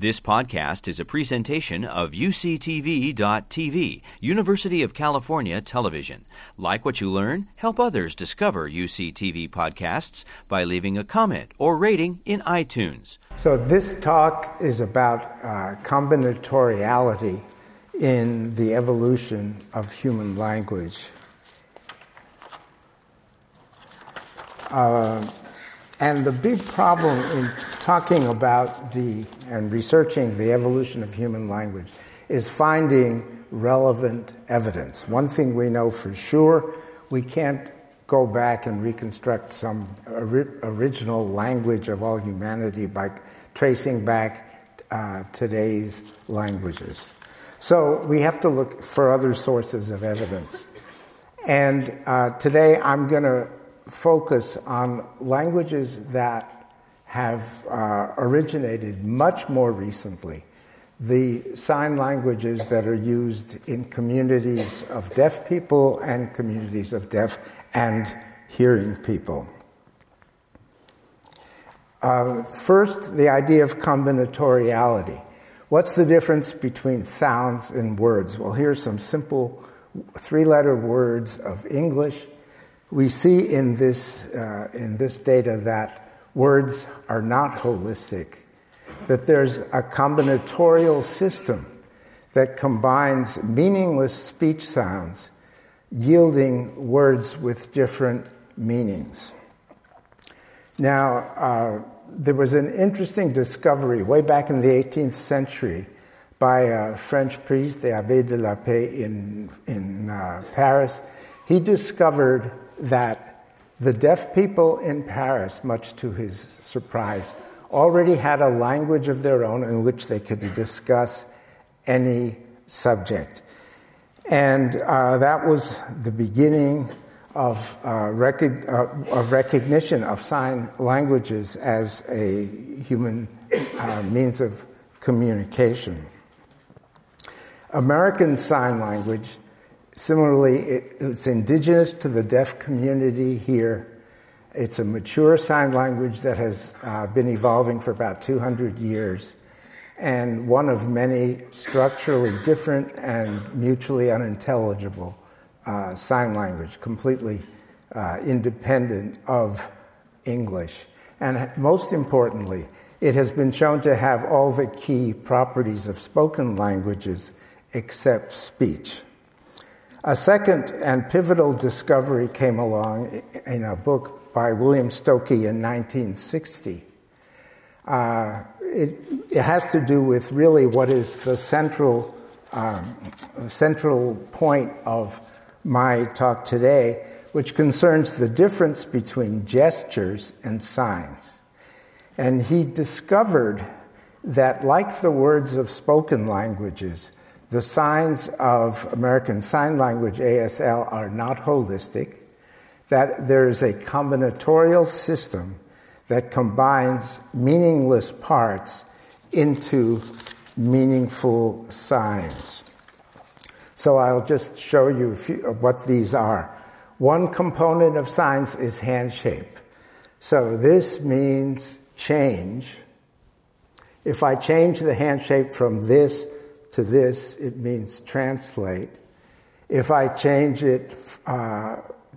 This podcast is a presentation of UCTV.TV, University of California Television. Like what you learn? Help others discover UCTV podcasts by leaving a comment or rating in iTunes. So this talk is about combinatoriality in the evolution of human language. And the big problem in talking about and researching the evolution of human language is finding relevant evidence. One thing we know for sure, we can't go back and reconstruct some original language of all humanity by tracing back today's languages. So we have to look for other sources of evidence. And today I'm going to focus on languages that have originated much more recently. The sign languages that are used in communities of deaf people and communities of deaf and hearing people. First, the idea of combinatoriality. What's the difference between sounds and words? Well, here's some simple three-letter words of English. We see in this data that words are not holistic, that there's a combinatorial system that combines meaningless speech sounds, yielding words with different meanings. Now, there was an interesting discovery way back in the 18th century by a French priest, the Abbé de la Paix in Paris. He discovered that the deaf people in Paris, much to his surprise, already had a language of their own in which they could discuss any subject. And that was the beginning of recognition of sign languages as a human means of communication. American Sign Language, similarly, it's indigenous to the deaf community here. It's a mature sign language that has been evolving for about 200 years, and one of many structurally different and mutually unintelligible sign language, completely independent of English. And most importantly, it has been shown to have all the key properties of spoken languages except speech. A second and pivotal discovery came along in a book by William Stokoe in 1960. It has to do with really what is the central point of my talk today, which concerns the difference between gestures and signs. And he discovered that, like the words of spoken languages, the signs of American Sign Language, ASL, are not holistic, that there is a combinatorial system that combines meaningless parts into meaningful signs. So I'll just show you what these are. One component of signs is hand shape. So this means change. If I change the hand shape from this to this, it means translate. If I change it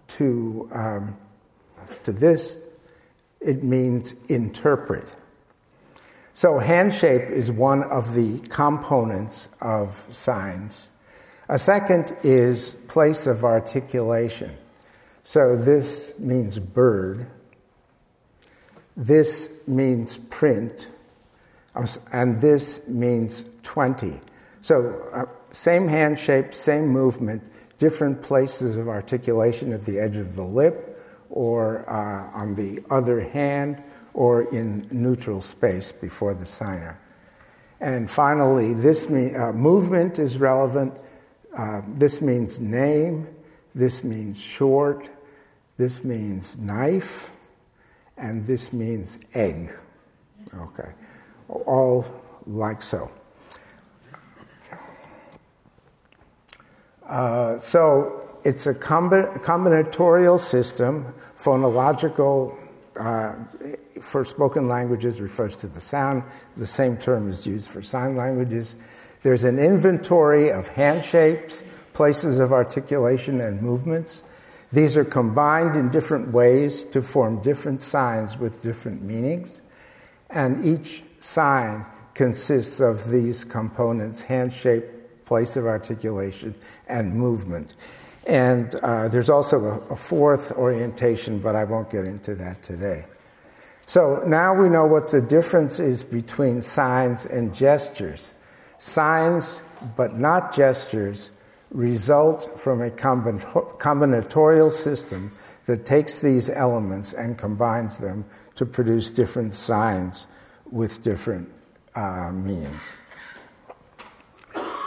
to this, it means interpret. So hand shape is one of the components of signs. A second is place of articulation. So this means bird. This means print. And this means 20. So same hand shape, same movement, different places of articulation at the edge of the lip or on the other hand or in neutral space before the signer. And finally, this movement is relevant. This means name. This means short. This means knife. And this means egg. Okay. All like so. So it's a combinatorial system, phonological For spoken languages refers to the sound. The same term is used for sign languages. There's an inventory of hand shapes, places of articulation, and movements. These are combined in different ways to form different signs with different meanings. And each sign consists of these components: hand shape, place of articulation, and movement. And there's also a fourth orientation, but I won't get into that today. So now we know what the difference is between signs and gestures. Signs, but not gestures, result from a combinatorial system that takes these elements and combines them to produce different signs with different meanings.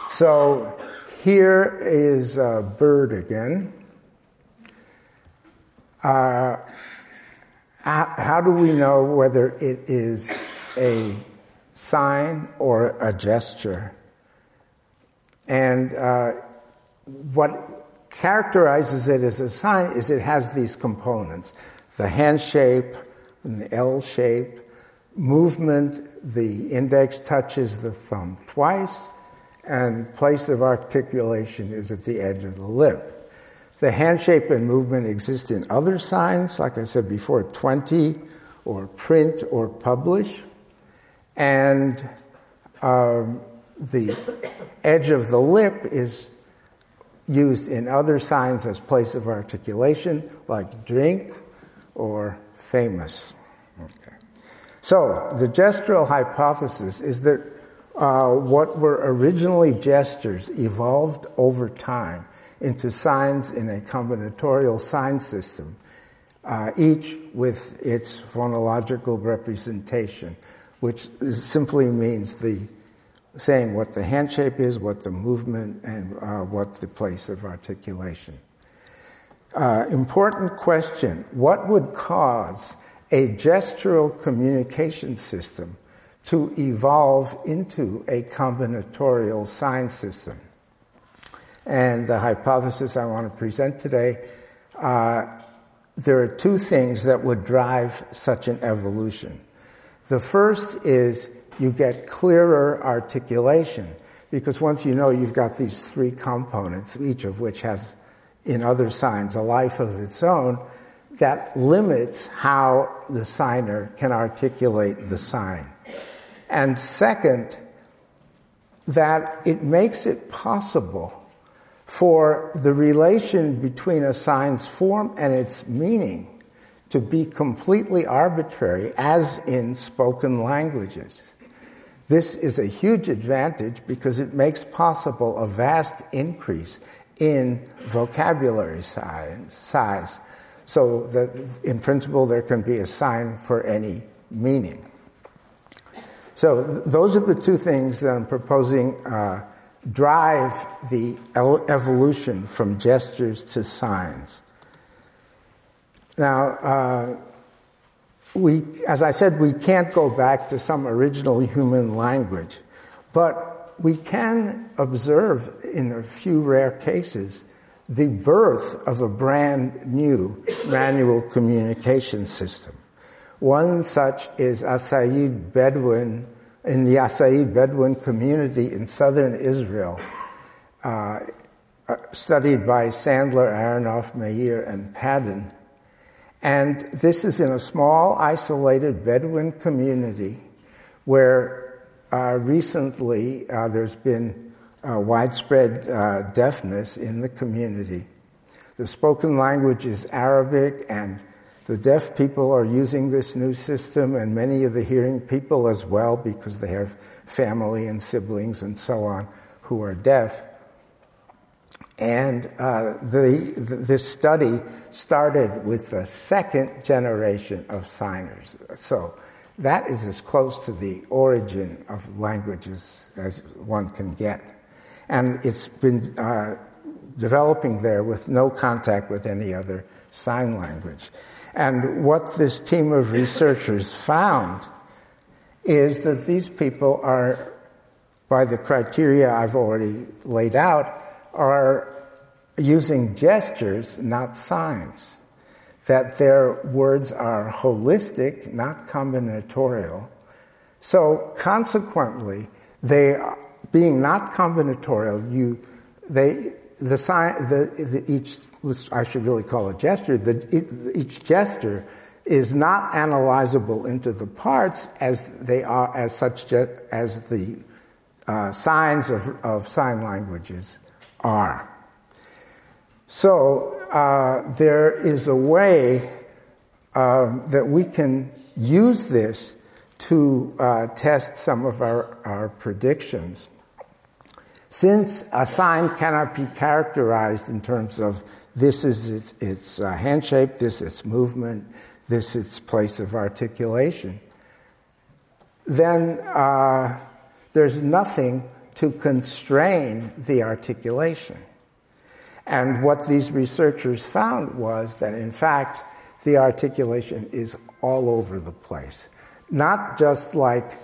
So here is a bird again. How do we know whether it is a sign or a gesture? And what characterizes it as a sign is it has these components: the hand shape and the L shape, movement, the index touches the thumb twice, and place of articulation is at the edge of the lip. The hand shape and movement exist in other signs, like I said before, 20 or print or publish, and the edge of the lip is used in other signs as place of articulation, like drink or famous. Okay. So the gestural hypothesis is that what were originally gestures evolved over time into signs in a combinatorial sign system, each with its phonological representation, which simply means the saying what the hand shape is, what the movement, and what the place of articulation. Important question: what would cause a gestural communication system to evolve into a combinatorial sign system? And the hypothesis I want to present today, there are two things that would drive such an evolution. The first is you get clearer articulation, because once you know you've got these three components, each of which has, in other signs, a life of its own, that limits how the signer can articulate the sign. And second, that it makes it possible for the relation between a sign's form and its meaning to be completely arbitrary, as in spoken languages. This is a huge advantage because it makes possible a vast increase in vocabulary size, so that in principle there can be a sign for any meaning. So those are the two things that I'm proposing drive the evolution from gestures to signs. Now, as I said, we can't go back to some original human language, but we can observe, in a few rare cases, the birth of a brand new manual communication system. One such is Al-Sayyid Bedouin, in the Al-Sayyid Bedouin community in southern Israel, studied by Sandler, Aronoff, Meir, and Padden. And this is in a small, isolated Bedouin community where recently there's been widespread deafness in the community. The spoken language is Arabic, and the deaf people are using this new system, and many of the hearing people as well, because they have family and siblings and so on who are deaf. And this study started with the second generation of signers. So that is as close to the origin of languages as one can get. And it's been developing there with no contact with any other sign language. And what this team of researchers found is that these people are, by the criteria I've already laid out, are using gestures, not signs. that their words are holistic, not combinatorial. So consequently, they are, being not combinatorial, I should really call it gesture. Each gesture is not analyzable into the parts as they are, as such as the signs of sign languages are. So there is a way that we can use this to test some of our predictions. Since a sign cannot be characterized in terms of this is its hand shape, this its movement, this its place of articulation, then there's nothing to constrain the articulation. And what these researchers found was that, in fact, the articulation is all over the place, not just like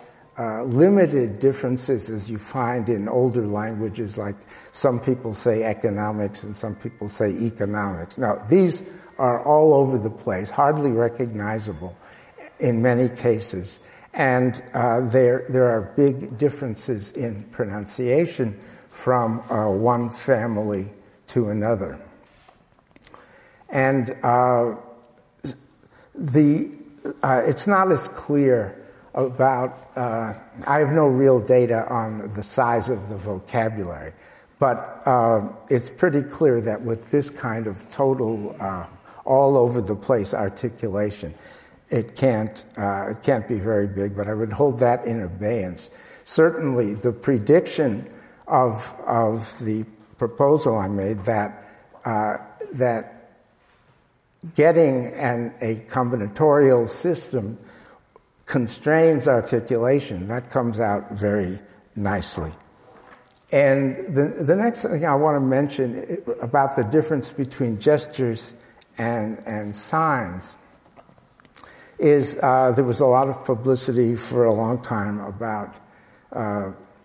limited differences as you find in older languages, like some people say economics and some people say economics. Now, these are all over the place, hardly recognizable in many cases, and there are big differences in pronunciation from one family to another. And it's not as clear about, I have no real data on the size of the vocabulary, but it's pretty clear that with this kind of total, all over the place articulation, it can't be very big, but I would hold that in abeyance. Certainly the prediction of the proposal I made that getting a combinatorial system constrains articulation, that comes out very nicely. And the next thing I want to mention about the difference between gestures and signs is there was a lot of publicity for a long time about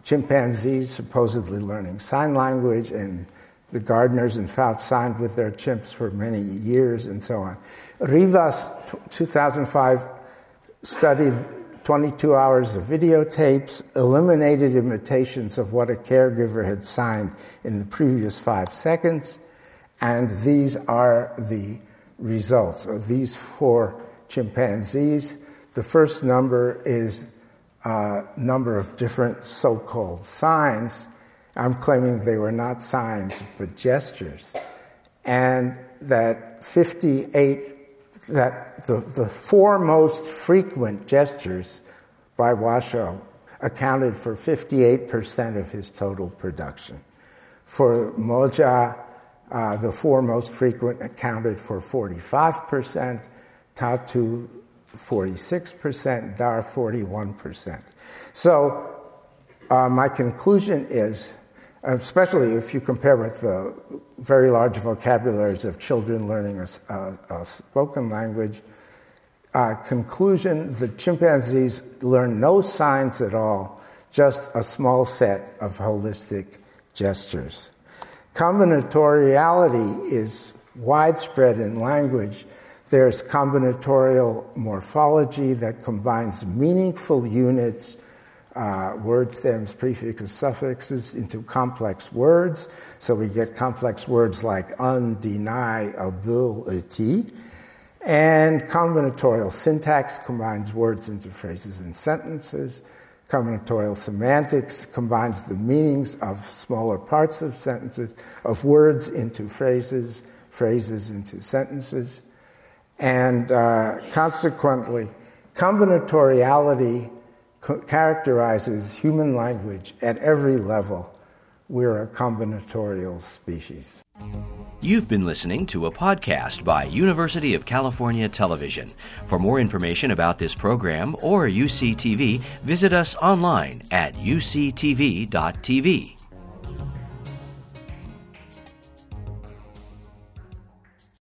chimpanzees supposedly learning sign language, and the Gardners and Fouts signed with their chimps for many years and so on. Rivas, 2005, studied 22 hours of videotapes, eliminated imitations of what a caregiver had signed in the previous 5 seconds, and these are the results of these 4 chimpanzees. The first number is a number of different so-called signs. I'm claiming they were not signs but gestures, and that 58 that the 4 most frequent gestures by Washoe accounted for 58% of his total production. For Moja, the 4 most frequent accounted for 45%, Tatu 46%, Dar 41%. So my conclusion is, especially if you compare with the very large vocabularies of children learning a spoken language, conclusion, the chimpanzees learn no signs at all, just a small set of holistic gestures. Combinatoriality is widespread in language. There's combinatorial morphology that combines meaningful units, word stems, prefixes, suffixes, into complex words. So we get complex words like undeniability. And combinatorial syntax combines words into phrases and sentences. Combinatorial semantics combines the meanings of smaller parts of sentences, of words into phrases, phrases into sentences. And consequently, combinatoriality characterizes human language at every level. We're a combinatorial species. You've been listening to a podcast by University of California Television. For more information about this program or UCTV, visit us online at UCTV.TV.